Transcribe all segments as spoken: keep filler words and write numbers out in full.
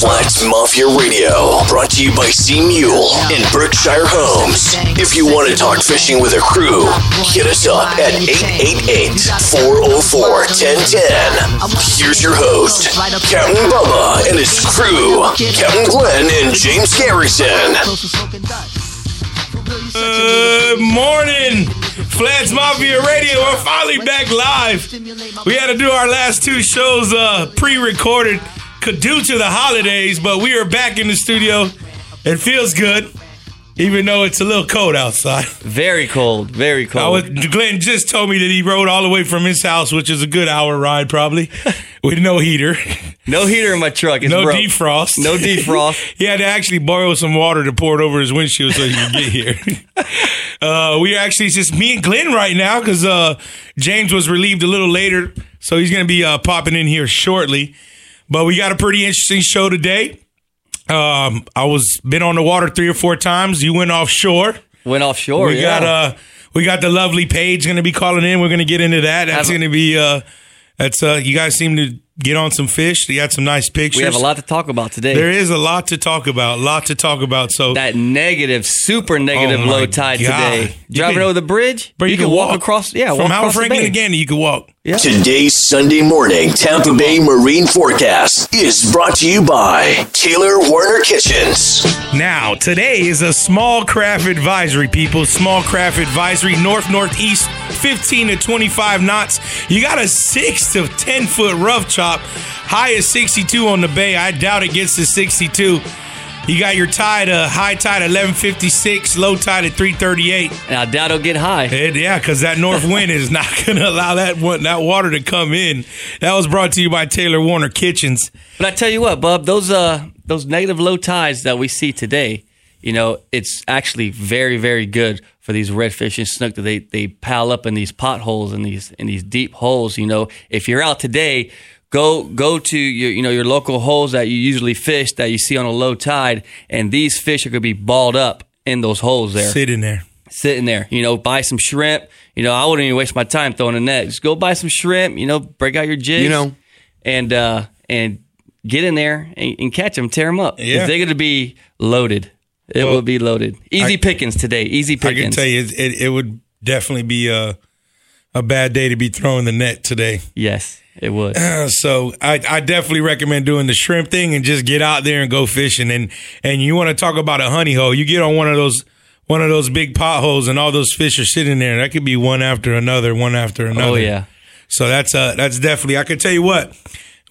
Flats Mafia Radio, brought to you by Sea Mule and Berkshire Homes. If you want to talk fishing with a crew, hit us up at eight eight eight, four oh four, ten ten. Here's your host, Captain Bubba and his crew, Captain Glenn and James Garrison. Good morning, Flats Mafia Radio. We're finally back live. We had to do our last two shows uh, pre-recorded. Could due to the holidays, but we are back in the studio. It feels good, even though it's a little cold outside. Very cold, very cold. I was, Glenn just told me that he rode all the way from his house, which is a good hour ride probably, with no heater. No heater in my truck. It's no broke. defrost. No defrost. He had to actually borrow some water to pour it over his windshield so he could get here. uh, we actually, it's just me and Glenn right now because uh, James was relieved a little later, so he's going to be uh, popping in here shortly. But we got a pretty interesting show today. Um, I was been on the water three or four times. You went offshore. Went offshore. We yeah. got uh, we got the lovely Paige going to be calling in. We're going to get into that. That's going to be uh, that's uh, you guys seem to get on some fish. You got some nice pictures. We have a lot to talk about today. There is a lot to talk about. Lot to talk about. So that negative, super negative oh low tide God. today. Driving can, over the bridge, but you, you can, can walk, walk across. Yeah, from Howard Franklin again, you can walk. Yeah. Today's Sunday morning Tampa Bay Marine Forecast is brought to you by Taylor Warner Kitchens. Now, today is a small craft advisory, people. Small craft advisory, north-northeast, fifteen to twenty-five knots. You got a six to ten foot rough chop, high as sixty-two on the bay. I doubt it gets to sixty-two. You got your tide, uh, high tide at eleven fifty-six, low tide at three thirty-eight. And I doubt it'll get high. It, yeah, because that north wind is not going to allow that one, that water to come in. That was brought to you by Taylor Warner Kitchens. But I tell you what, Bub, those uh, those negative low tides that we see today, you know, it's actually very, very good for these redfish and snook that they they pile up in these potholes and these in these deep holes. You know, if you're out today, Go go to your you know your local holes that you usually fish that you see on a low tide, and these fish are gonna be balled up in those holes there. Sitting there. Sitting there. You know, buy some shrimp. You know, I wouldn't even waste my time throwing a net. Just go buy some shrimp, you know, break out your jigs, you know, and uh, and get in there and, and catch them, tear them up. Yeah. They're gonna be loaded. It well, will be loaded. Easy I, pickings today. Easy pickings. I can tell you it it, it would definitely be a, a bad day to be throwing the net today. Yes. It would. Uh, so I, I definitely recommend doing the shrimp thing and just get out there and go fishing. And and you want to talk about a honey hole? You get on one of those one of those big potholes, and all those fish are sitting there. That could be one after another, one after another. Oh yeah. So that's uh that's definitely. I can tell you what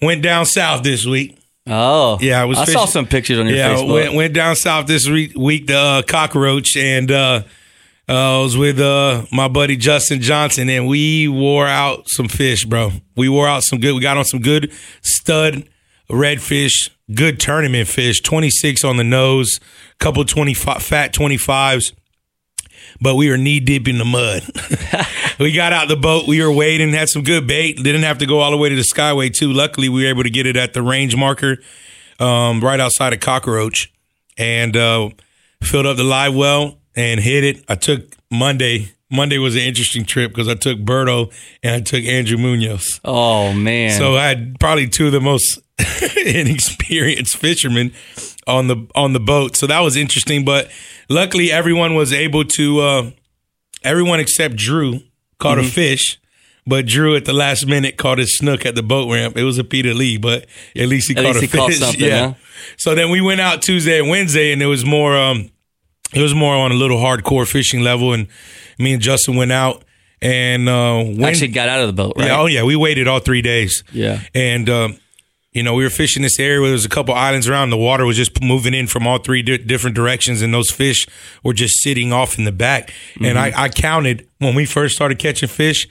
went down south this week. Oh yeah, I was. I fishing. saw some pictures on your yeah, Facebook. Yeah, went, went down south this re- week to uh, Cockroach, and uh, uh, I was with uh, my buddy Justin Johnson, and we wore out some fish, bro. We wore out some good. We got on some good stud redfish, good tournament fish, twenty-six on the nose, couple twenty-five, fat twenty-fives. But we were knee deep in the mud. We got out the boat. We were wading, had some good bait. Didn't have to go all the way to the Skyway, too. Luckily, we were able to get it at the range marker um, right outside of Cockroach, and uh, filled up the live well and hit it. I took Monday. Monday was an interesting trip because I took Berto and I took Andrew Munoz. Oh, man. So I had probably two of the most inexperienced fishermen on the on the boat. So that was interesting. But luckily, everyone was able to, uh, everyone except Drew caught mm-hmm. a fish. But Drew at the last minute caught his snook at the boat ramp. It was a Peter Lee, but at least he at caught least a he fish. Caught something, yeah. Huh? So then we went out Tuesday and Wednesday, and it was more... Um, It was more on a little hardcore fishing level, and me and Justin went out and uh, when, actually got out of the boat. Right? Yeah, oh yeah, we waited all three days. Yeah, and um, you know we were fishing this area where there was a couple islands around. The water was just moving in from all three di- different directions, and those fish were just sitting off in the back. Mm-hmm. And I, I counted when we first started catching fish.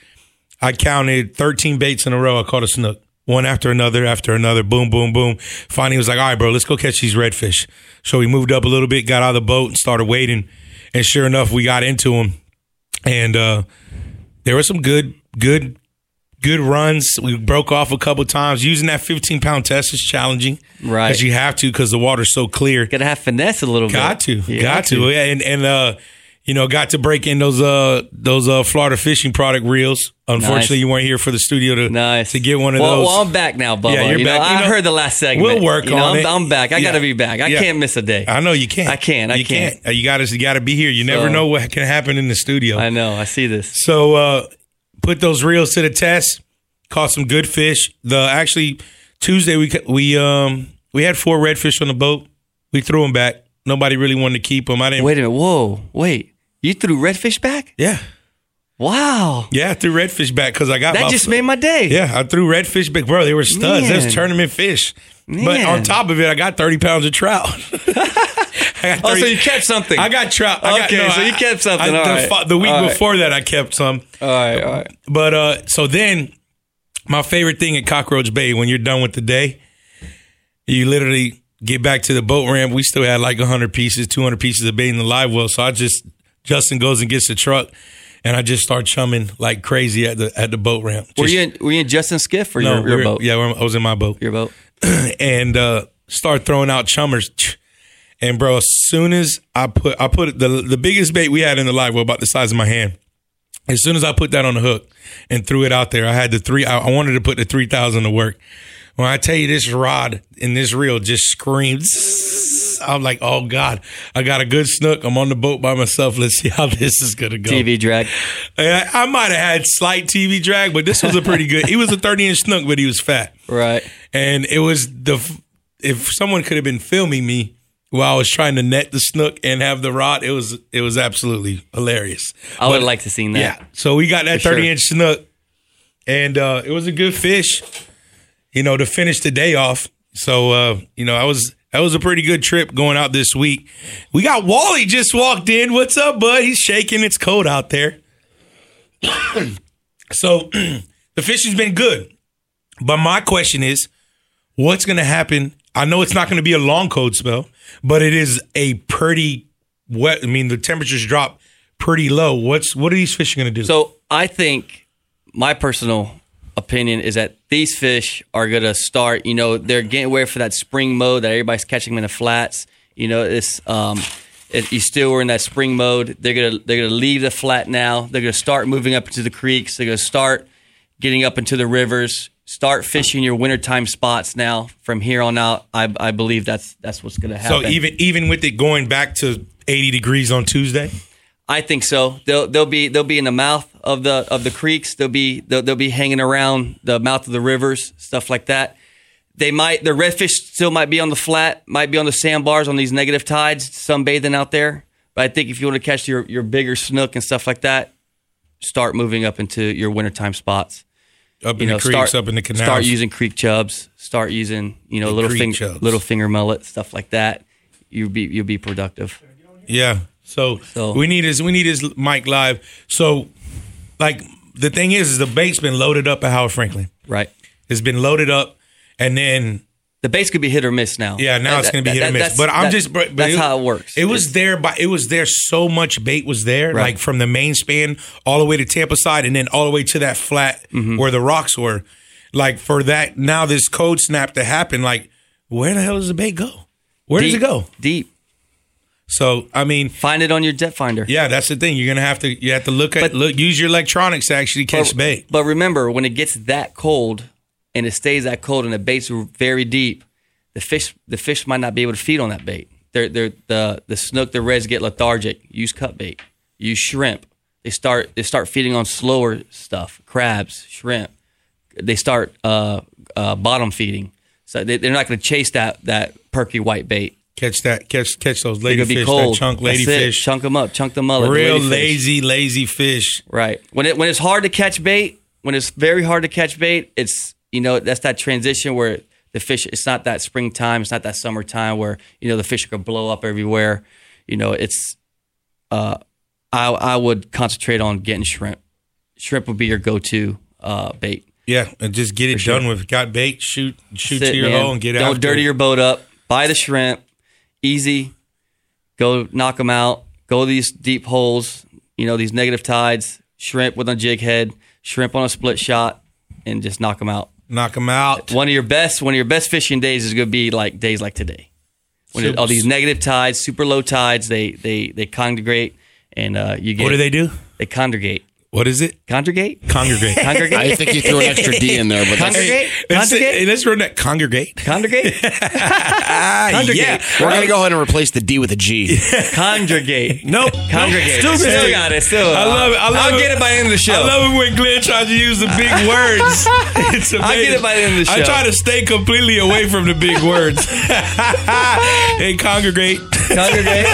I counted thirteen baits in a row. I caught a snook. One after another, after another, boom, boom, boom. Finally, he was like, all right, bro, let's go catch these redfish. So we moved up a little bit, got out of the boat, and started waiting. And sure enough, we got into them. And uh, there were some good, good, good runs. We broke off a couple times. Using that fifteen-pound test is challenging. Right. Because you have to because the water's so clear. Got to have finesse a little got bit. Got to. Yeah, got to. to. And, and uh, you know, got to break in those uh those uh Florida Fishing Product reels. Unfortunately, nice. You weren't here for the studio to nice. to get one of well, those. Well, I'm back now, Bubba. Yeah, you're you back. Know, you know, I heard the last segment. We'll work you know, on I'm, it. I'm back. I yeah. got to be back. I yeah. can't miss a day. I know you can't. I can't. I you can't. can't. You got to You got to be here. You so, never know what can happen in the studio. I know. I see this. So uh, put those reels to the test. Caught some good fish. The actually Tuesday we we um we had four redfish on the boat. We threw them back. Nobody really wanted to keep them. I didn't. Wait a minute. Whoa. Wait. You threw redfish back? Yeah. Wow. Yeah, I threw redfish back because I got that my, just made my day. Yeah, I threw redfish back, bro. They were studs. That's tournament fish. Man. But on top of it, I got thirty pounds of trout. I got thirty, oh, so you kept something? I got trout. I okay, got, no, so you kept something. I, all the, right. the week all before right. that, I kept some. All right, all right. But uh, so then, my favorite thing at Cockroach Bay when you're done with the day, you literally get back to the boat ramp. We still had like one hundred pieces, two hundred pieces of bait in the live well. So I just Justin goes and gets the truck. And I just start chumming like crazy at the at the boat ramp. Just, were you in, were you in Justin's skiff or no, your, your boat? Yeah, I was in my boat. Your boat. And uh, start throwing out chummers. And bro, as soon as I put I put the the biggest bait we had in the live well about the size of my hand. As soon as I put that on the hook and threw it out there, I had the three. I, I wanted to put the three thousand to work. When I tell you this rod in this reel just screams, I'm like, oh, God, I got a good snook. I'm on the boat by myself. Let's see how this is going to go. T V drag. I, I might have had slight T V drag, but this was a pretty good. He was a thirty-inch snook, but he was fat. Right. And it was the if someone could have been filming me while I was trying to net the snook and have the rod, it was it was absolutely hilarious. I would have liked to have seen that. Yeah. So we got that thirty-inch sure. snook, and uh, it was a good fish. You know, to finish the day off. So, uh, you know, I was that was a pretty good trip going out this week. We got Wally just walked in. What's up, bud? He's shaking. It's cold out there. So the fishing's been good. But my question is, what's going to happen? I know it's not going to be a long cold spell, but it is a pretty wet. I mean, the temperatures drop pretty low. What's What are these fish going to do? So I think my personal opinion is that these fish are going to start, you know, they're getting away for that spring mode that everybody's catching them in the flats. You know, it's, um, it, you still were in that spring mode. They're going to, they're going to leave the flat now. They're going to start moving up into the creeks. They're going to start getting up into the rivers, start fishing your wintertime spots now from here on out. I, I believe that's, that's what's going to happen. So even, even with it going back to eighty degrees on Tuesday? I think so. They'll they'll be they'll be in the mouth of the of the creeks. They'll be they'll, they'll be hanging around the mouth of the rivers, stuff like that. They might the redfish still might be on the flat, might be on the sandbars on these negative tides, sunbathing out there. But I think if you want to catch your, your bigger snook and stuff like that, start moving up into your wintertime spots. Up in you know, the creeks, start, up in the canals. Start using creek chubs. Start using you know the little finger chubs. little finger mullet, stuff like that. You'll be you'll be productive. Yeah. So, so we need his we need his mic live. So, like the thing is, is the bait's been loaded up at Howard Franklin. Right, it's been loaded up, and then the bait could be hit or miss now. Yeah, now that, it's going to be that, hit that, or miss. But I'm that, just but that's it, how it works. It was it's, there, but it was there. So much bait was there, right. Like from the main span all the way to Tampa side, and then all the way to that flat mm-hmm. where the rocks were. Like for that now, this code snap to happen. Like where the hell does the bait go? Where deep, does it go? Deep. So I mean, find it on your depth finder. Yeah, that's the thing. You're gonna have to you have to look at but, look use your electronics to actually catch but, bait. But remember, when it gets that cold and it stays that cold and the baits are very deep, the fish the fish might not be able to feed on that bait. They're, they're, the the snook, the reds get lethargic. Use cut bait. Use shrimp. They start they start feeding on slower stuff, crabs, shrimp. They start uh, uh, bottom feeding. So they, they're not gonna chase that that perky white bait. Catch that, catch catch those ladyfish, that chunk ladyfish. Chunk them up, chunk the mullet. Real the lazy, lazy fish. Right. When it when it's hard to catch bait, when it's very hard to catch bait, it's, you know, that's that transition where the fish, it's not that springtime, it's not that summertime where, you know, the fish could blow up everywhere. You know, it's, uh, I I would concentrate on getting shrimp. Shrimp would be your go-to uh, bait. Yeah, and just get it done with. Got bait, shoot shoot to your hole and get out. Don't dirty your boat up. Buy the shrimp. Easy, go knock them out. Go these deep holes, you know, these negative tides. Shrimp with a jig head, shrimp on a split shot, and just knock them out. Knock them out. One of your best, one of your best fishing days is going to be like days like today, when it, all these negative tides, super low tides, they they they congregate and uh, you get. What do they do? They congregate. What is it? Congregate? Congregate. Congregate. I think you threw an extra D in there. But congregate? That's, congregate? Let's run that. Congregate. Congregate? ah, congregate. Yeah. We're going to go ahead and replace the D with a G. Congregate. Nope. Congregate. Still, still got it. Still. I love it. I love I'll it. get it by the end of the show. I love it when Glenn tries to use the big words. It's amazing. I'll get it by the end of the show. I try to stay completely away from the big words. Hey, congregate. Congregate.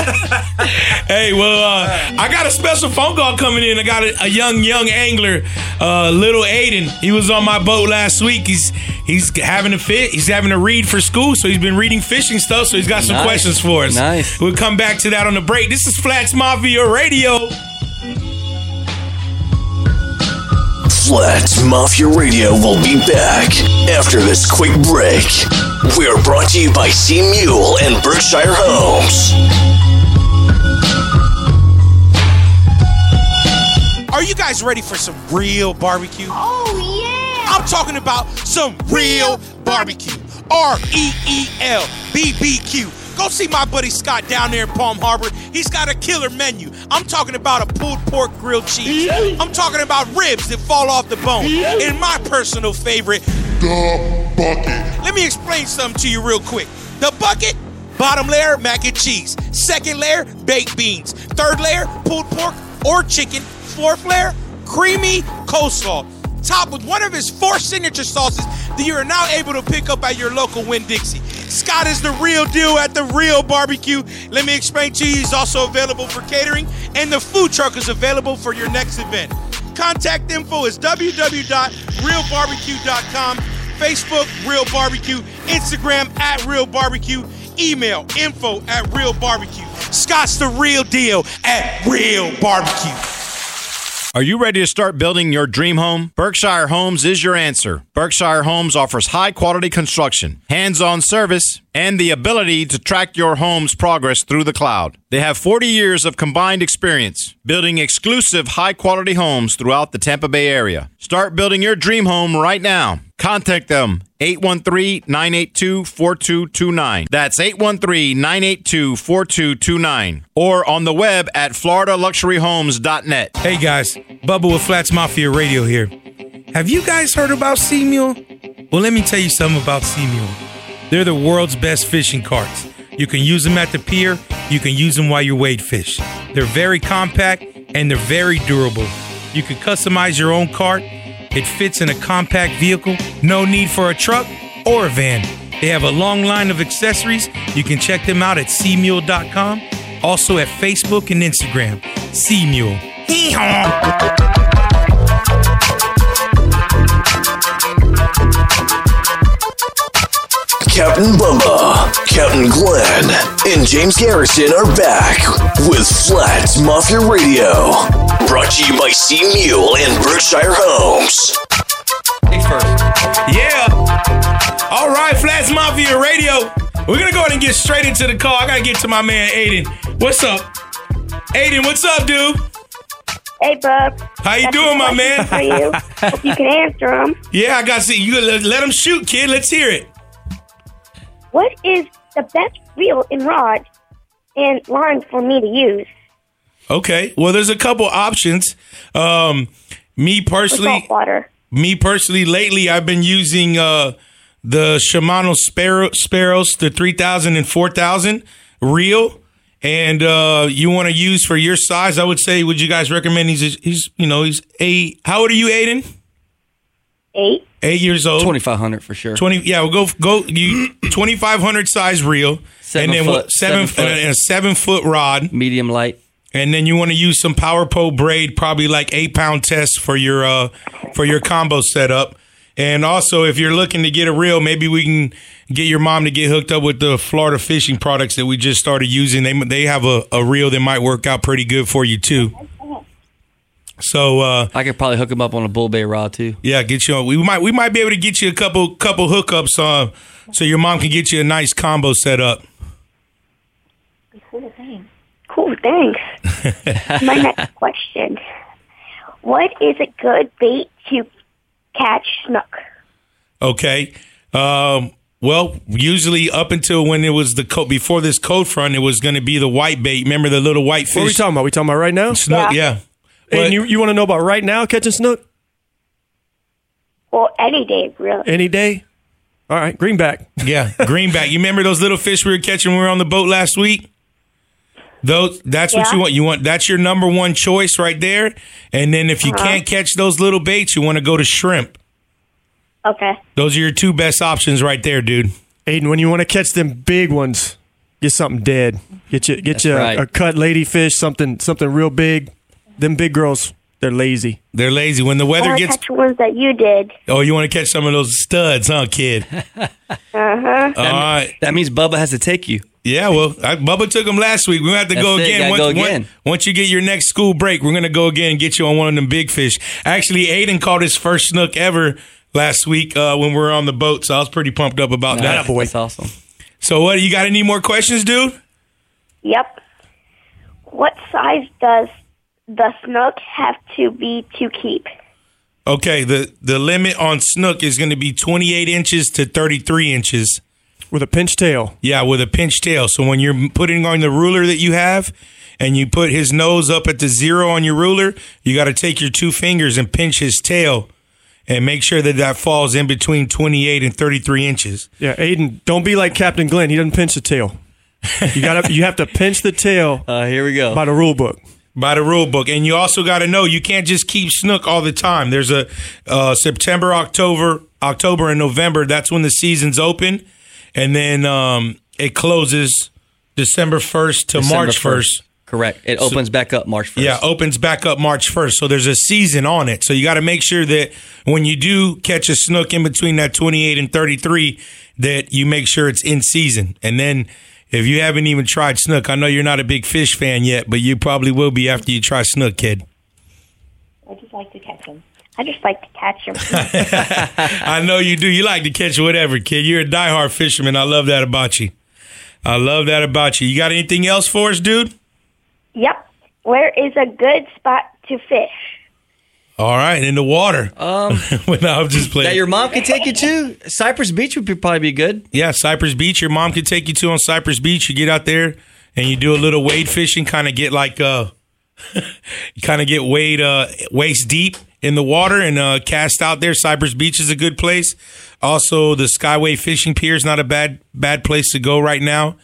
Hey, well, uh, I got a special phone call coming in. I got a, a young Young, young angler, uh, little Aiden. He was on my boat last week. He's he's having a fit. He's having a read for school, so he's been reading fishing stuff. So he's got some nice. questions for us. Nice. We'll come back to that on the break. This is Flats Mafia Radio. Flats Mafia Radio will be back after this quick break. We are brought to you by Sea Mule and Berkshire Homes. Are you guys ready for some real barbecue? Oh, yeah! I'm talking about some real barbecue. R E E L B B Q. Go see my buddy Scott down there in Palm Harbor. He's got a killer menu. I'm talking about a pulled pork grilled cheese. I'm talking about ribs that fall off the bone. And my personal favorite, the bucket. Let me explain something to you real quick. The bucket, bottom layer, mac and cheese. Second layer, baked beans. Third layer, pulled pork or chicken. Fourth layer, creamy coleslaw, topped with one of his four signature sauces that you are now able to pick up at your local Winn-Dixie. Scott is the real deal at the real barbecue. Let me explain to you, he's also available for catering, and the food truck is available for your next event. Contact info is w w w dot real barbecue dot com, Facebook, Real Barbecue, Instagram, at Real Barbecue, email, info at Real Barbecue. Scott's the real deal at Real Barbecue. Are you ready to start building your dream home? Berkshire Homes is your answer. Berkshire Homes offers high-quality construction, hands-on service, and the ability to track your home's progress through the cloud. They have forty years of combined experience building exclusive high-quality homes throughout the Tampa Bay area. Start building your dream home right now. Contact them, eight one three, nine eight two, four two two nine. That's eight one three, nine eight two, four two two nine. Or on the web at florida luxury homes dot net. Hey guys, Bubba with Flats Mafia Radio here. Have you guys heard about Sea Mule? Well, let me tell you something about Sea Mule. They're the world's best fishing carts. You can use them at the pier. You can use them while you wade fish. They're very compact and they're very durable. You can customize your own cart. It fits in a compact vehicle. No need for a truck or a van. They have a long line of accessories. You can check them out at sea mule dot com. Also at Facebook and Instagram. Sea Mule. Captain Bubba, Captain Glenn, and James Garrison are back with Flats Mafia Radio. Brought to you by Sea Mule and Berkshire Homes. Thanks first. Yeah. All right, Flats Mafia Radio. We're going to go ahead and get straight into the call. I got to get to my man, Aiden. What's up? Aiden, what's up, dude? Hey, bub. How you doing, my man? For you. Hope you can answer them. Yeah, I got to see. You let them shoot, kid. Let's hear it. What is the best reel and rod and line for me to use? Okay. Well, there's a couple options. Um, me personally, saltwater. Me personally, lately I've been using uh, the Shimano Sparrow, Sparrows, the three thousand and four thousand reel. And uh, you want to use for your size, I would say, would you guys recommend? He's, he's you know, he's eight. How old are you, Aiden? Eight. Eight years old. twenty-five hundred for sure. twenty Yeah, we'll go go you twenty-five hundred size reel. Seven and then foot. Seven, seven foot. And a seven foot rod. Medium light. And then you want to use some power pole braid, probably like eight pound test for your uh, for your combo setup. And also, if you're looking to get a reel, maybe we can get your mom to get hooked up with the Florida Fishing Products that we just started using. They they have a, a reel that might work out pretty good for you too. So uh, I could probably hook him up on a Bull Bay rod too. Yeah, get you on. We might we might be able to get you a couple couple hookups on, uh, so your mom can get you a nice combo set up. Cool thing. Cool, thanks. My next question: what is a good bait to catch snook? Okay. Um, Well, usually up until when it was the co- before this cold front, it was going to be the white bait. Remember the little white fish? What are we talking about? We talking about right now? Snook, yeah. yeah. And you you want to know about right now catching snook? Well, any day, really. Any day? All right, greenback. Yeah, greenback. You remember those little fish we were catching when we were on the boat last week? Those, that's yeah. what you want. You want that's your number one choice right there. And then if you uh-huh. can't catch those little baits, you want to go to shrimp. Okay. Those are your two best options right there, dude. Aiden, when you want to catch them big ones, get something dead. Get you get you right. a, a cut ladyfish, something something real big. Them big girls, they're lazy. They're lazy. When the weather I gets catch ones that you did. Oh, you want to catch some of those studs, huh, kid? uh huh. That, uh, that means Bubba has to take you. Yeah, well, I, Bubba took them last week. We're going to have to go again. Once, go again. Once, once you get your next school break, we're going to go again and get you on one of them big fish. Actually, Aiden caught his first snook ever last week uh, when we were on the boat, so I was pretty pumped up about nice. that. Boy. That's awesome. So what, you got any more questions, dude? Yep. What size does the snook have to be to keep? Okay, the, the limit on snook is going to be twenty-eight inches to thirty-three inches. With a pinch tail. Yeah, with a pinch tail. So when you're putting on the ruler that you have and you put his nose up at the zero on your ruler, you got to take your two fingers and pinch his tail and make sure that that falls in between twenty-eight and thirty-three inches. Yeah, Aiden, don't be like Captain Glenn. He doesn't pinch the tail. You gotta, you have to pinch the tail. Uh, here we go. By the rule book. By the rule book. And you also got to know you can't just keep snook all the time. There's a uh, September, October, October, and November. That's when the season's open. And then um, it closes December first to December March first. Correct. It opens so, back up March first. Yeah, opens back up March first. So there's a season on it. So you got to make sure that when you do catch a snook in between that twenty-eight and thirty-three, that you make sure it's in season. And then if you haven't even tried snook, I know you're not a big fish fan yet, but you probably will be after you try snook, kid. I just like to catch them. I just like to catch them. I know you do. You like to catch whatever, kid. You're a diehard fisherman. I love that about you. I love that about you. You got anything else for us, dude? Yep. Where is a good spot to fish? All right, in the water. Um, no, I'm just playing. That your mom can take you to? Cypress Beach would probably be good. Yeah, Cypress Beach. Your mom can take you to on Cypress Beach. You get out there and you do a little wade fishing, kind of get like, uh, you kind of get wade uh, waist deep in the water and uh, cast out there. Cypress Beach is a good place. Also, the Skyway Fishing Pier is not a bad bad place to go right now.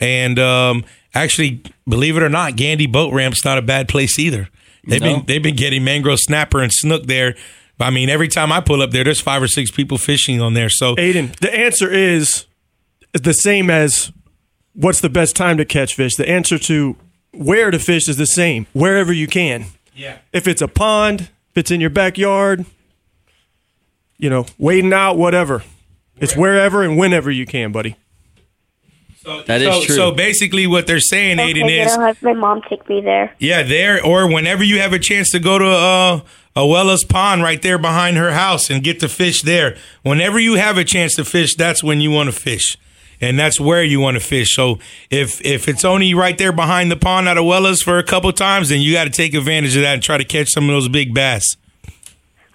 And um, actually, believe it or not, Gandy Boat Ramp's not a bad place either. They've no. been they've been getting mangrove snapper and snook there. I mean, every time I pull up there, there's five or six people fishing on there. So, Aiden, the answer is the same as what's the best time to catch fish. The answer to where to fish is the same, wherever you can. Yeah. If it's a pond, if it's in your backyard, you know, wading out, whatever. Wherever. It's wherever and whenever you can, buddy. So, that so, is true. So basically what they're saying, okay, Aiden, is... I'll have my mom take me there. Yeah, there, or whenever you have a chance to go to uh, Abuela's Pond right there behind her house and get to fish there. Whenever you have a chance to fish, that's when you want to fish. And that's where you want to fish. So if if it's only right there behind the pond at Abuela's for a couple times, then you got to take advantage of that and try to catch some of those big bass.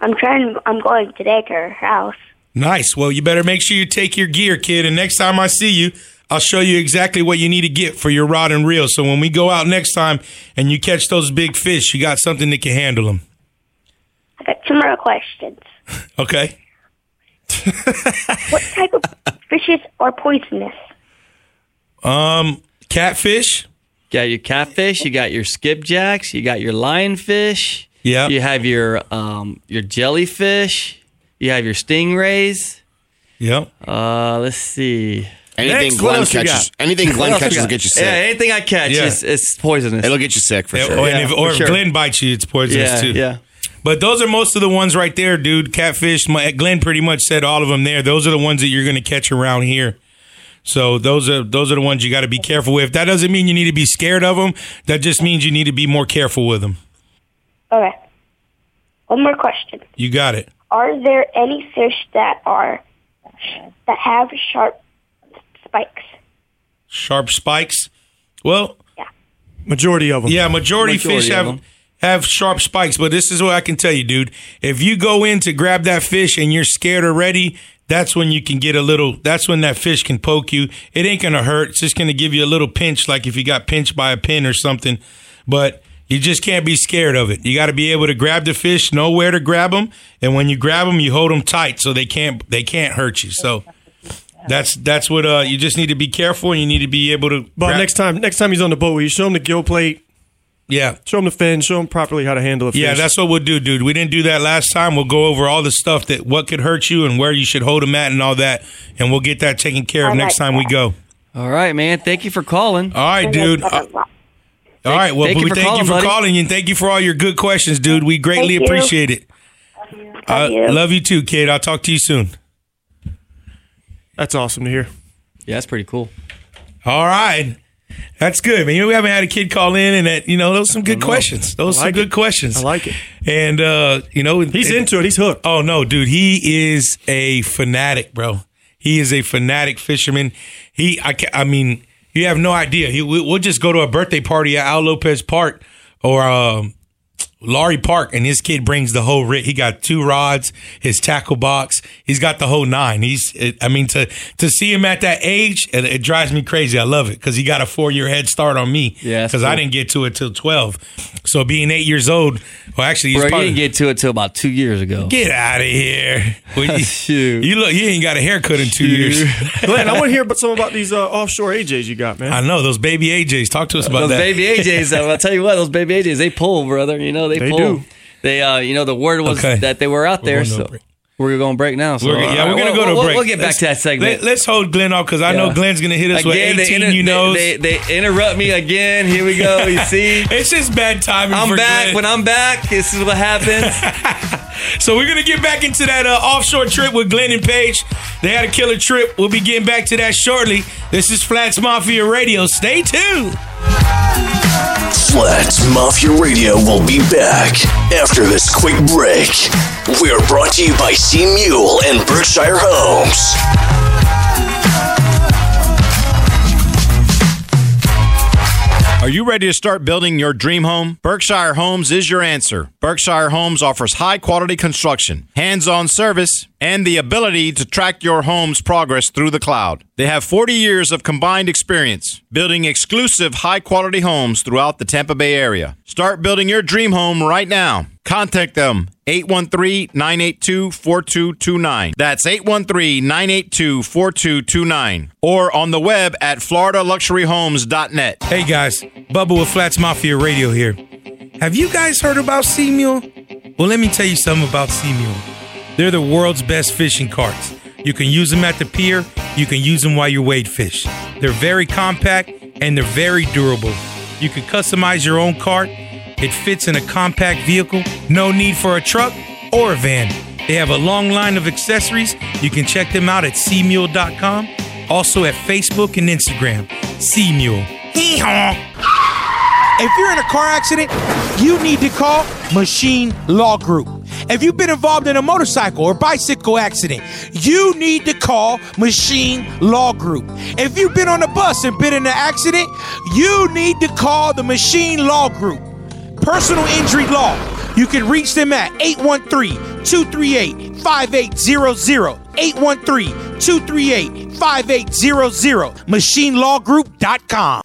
I'm trying. I'm going today to her house. Nice. Well, you better make sure you take your gear, kid. And next time I see you, I'll show you exactly what you need to get for your rod and reel. So when we go out next time and you catch those big fish, you got something that can handle them. I got two more questions. Okay. What type of fishes are poisonous? Um, catfish. You got your catfish. You got your skipjacks. You got your lionfish. Yeah. You have your um your jellyfish. You have your stingrays. Yep. Uh, let's see. Anything Next, Glenn catches, anything Glenn catches will get you sick. Yeah, anything I catch yeah. is it's poisonous. It'll get you sick for sure. Or, yeah, if, or if sure. Glenn bites you, it's poisonous yeah, too. Yeah. But those are most of the ones right there, dude. Catfish, my, Glenn pretty much said all of them there. Those are the ones that you're going to catch around here. So those are those are the ones you got to be careful with. That doesn't mean you need to be scared of them. That just means you need to be more careful with them. Okay. One more question. You got it. Are there any fish that are that have sharp spikes? Sharp spikes? Well, yeah. Majority of them. Yeah, majority, majority fish have... Them. have sharp spikes, but this is what I can tell you, dude. If you go in to grab that fish and you're scared already, that's when you can get a little, that's when that fish can poke you. It ain't going to hurt. It's just going to give you a little pinch, like if you got pinched by a pin or something. But you just can't be scared of it. You got to be able to grab the fish, know where to grab them. And when you grab them, you hold them tight so they can't, they can't hurt you. So that's that's what uh, you just need to be careful, and you need to be able to. But grab- next time next time he's on the boat, will you show him the gill plate? Yeah. Show him the fin. Show him properly how to handle a fish. Yeah, that's what we'll do, dude. We didn't do that last time. We'll go over all the stuff that what could hurt you and where you should hold them at and all that. And we'll get that taken care of all next right. time we go. All right, man. Thank you for calling. All right, dude. Uh, all right. Well, thank we you thank calling, you for buddy. calling and thank you for all your good questions, dude. We greatly thank appreciate you. it. Love you. Love, uh, you. love you too, kid. I'll talk to you soon. That's awesome to hear. Yeah, that's pretty cool. All right. That's good, man. You know, we haven't had a kid call in, and that, you know, those are some good questions. Those are like some good it. questions. I like it. And, uh, you know, he's it, into it. He's hooked. Oh, no, dude. He is a fanatic, bro. He is a fanatic fisherman. He, I, I mean, you have no idea. He, we'll just go to a birthday party at Al Lopez Park or, um, Laurie Park, and his kid brings the whole rig. He got two rods, his tackle box. He's got the whole nine. He's, I mean, to to see him at that age, it, it drives me crazy. I love it because he got a four-year head start on me. Yeah, because cool. I didn't get to it till twelve. So being eight years old, well, actually, he's Bro, probably, you didn't get to it till about two years ago. Get out of here! Well, you, you look, you ain't got a haircut in two years. Glenn, I want to hear about some about these uh, offshore A Js you got, man. I know those baby A Js. Talk to us about those that. Those baby A Js. I'll tell you what, those baby A Js, they pull, brother. You know they. They, they do. They, uh, you know, the word was okay. that they were out there, we're so we're going to break now. So. We're, yeah, we're going to go to we'll, break. We'll get back let's, to that segment. Let, let's hold Glenn off because I yeah. know Glenn's going to hit us again, with eighteen inter- you knows. They, they, they interrupt me again. Here we go. You see? It's just bad timing I'm for back. Glenn. When I'm back, this is what happens. So we're going to get back into that uh, offshore trip with Glenn and Paige. They had a killer trip. We'll be getting back to that shortly. This is Flats Mafia Radio. Stay tuned. Flats Mafia Radio will be back after this quick break. We are brought to you by Sea Mule and Berkshire Homes. Are you ready to start building your dream home? Berkshire Homes is your answer. Berkshire Homes offers high-quality construction, hands-on service, and the ability to track your home's progress through the cloud. They have forty years of combined experience building exclusive high-quality homes throughout the Tampa Bay area. Start building your dream home right now. Contact them, eight one three, nine eight two, four two two nine. That's eight one three, nine eight two, four two two nine. Or on the web at florida luxury homes dot net. Hey guys, Bubba with Flats Mafia Radio here. Have you guys heard about Sea Mule? Well, let me tell you something about Sea Mule. They're the world's best fishing carts. You can use them at the pier. You can use them while you wade fish. They're very compact and they're very durable. You can customize your own cart. It fits in a compact vehicle. No need for a truck or a van. They have a long line of accessories. You can check them out at sea mule dot com. Also at Facebook and Instagram. Sea Mule. If you're in a car accident, you need to call Machine Law Group. If you've been involved in a motorcycle or bicycle accident, you need to call Machine Law Group. If you've been on a bus and been in an accident, you need to call the Machine Law Group. Personal injury law. You can reach them at eight one three, two three eight, five eight zero zero. eight one three, two three eight, five eight zero zero. machine law group dot com.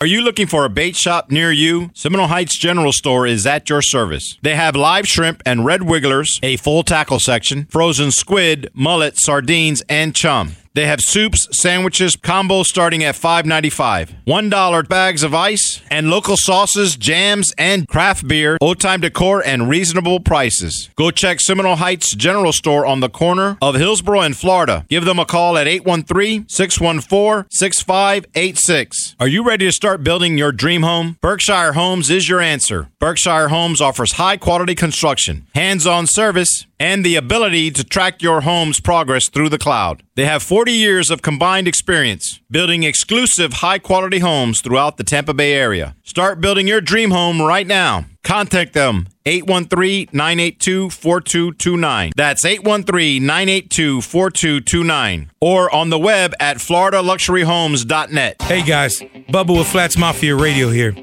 Are you looking for a bait shop near you? Seminole Heights General Store is at your service. They have live shrimp and red wigglers, a full tackle section, frozen squid, mullet, sardines, and chum. They have soups, sandwiches, combos starting at five dollars and ninety-five cents, one dollar bags of ice, and local sauces, jams, and craft beer, old time decor, and reasonable prices. Go check Seminole Heights General Store on the corner of Hillsborough and Florida. Give them a call at eight one three, six one four, six five eight six. Are you ready to start building your dream home? Berkshire Homes is your answer. Berkshire Homes offers high-quality construction, hands-on service, and the ability to track your home's progress through the cloud. They have forty years of combined experience building exclusive high-quality homes throughout the Tampa Bay area. Start building your dream home right now. Contact them, eight one three, nine eight two, four two two nine. That's eight one three, nine eight two, four two two nine. Or on the web at florida luxury homes dot net. Hey guys, Bubba with Flats Mafia Radio here.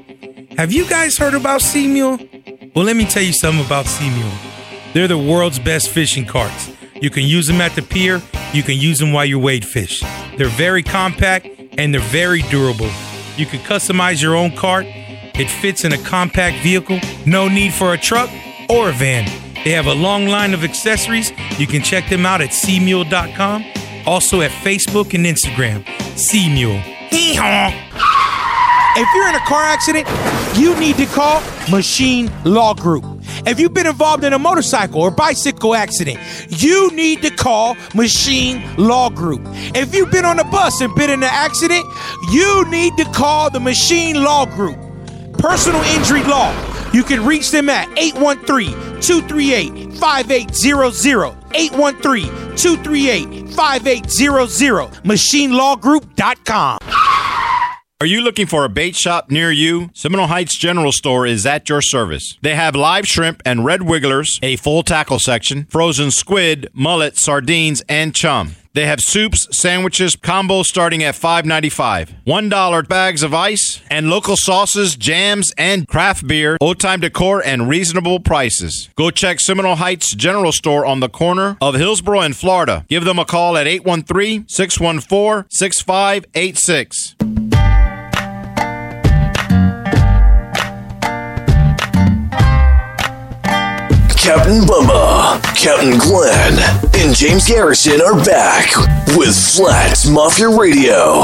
Have you guys heard about Sea Mule? Well, let me tell you something about Sea Mule. They're the world's best fishing carts. You can use them at the pier. You can use them while you wade fish. They're very compact and they're very durable. You can customize your own cart. It fits in a compact vehicle. No need for a truck or a van. They have a long line of accessories. You can check them out at sea mule dot com. Also at Facebook and Instagram. Sea Mule. If you're in a car accident, you need to call Machine Law Group. If you've been involved in a motorcycle or bicycle accident, you need to call Machine Law Group. If you've been on a bus and been in an accident, you need to call the Machine Law Group. Personal injury law. You can reach them at eight one three, two three eight, five eight zero zero. eight one three, two three eight, five eight zero zero. machine law group dot com. Are you looking for a bait shop near you? Seminole Heights General Store is at your service. They have live shrimp and red wigglers, a full tackle section, frozen squid, mullet, sardines, and chum. They have soups, sandwiches, combos starting at five dollars and ninety-five cents, one dollar bags of ice, and local sauces, jams, and craft beer, old-time decor, and reasonable prices. Go check Seminole Heights General Store on the corner of Hillsborough and Florida. Give them a call at eight one three, six one four, six five eight six. Captain Bubba, Captain Glenn, and James Garrison are back with Flats Mafia Radio.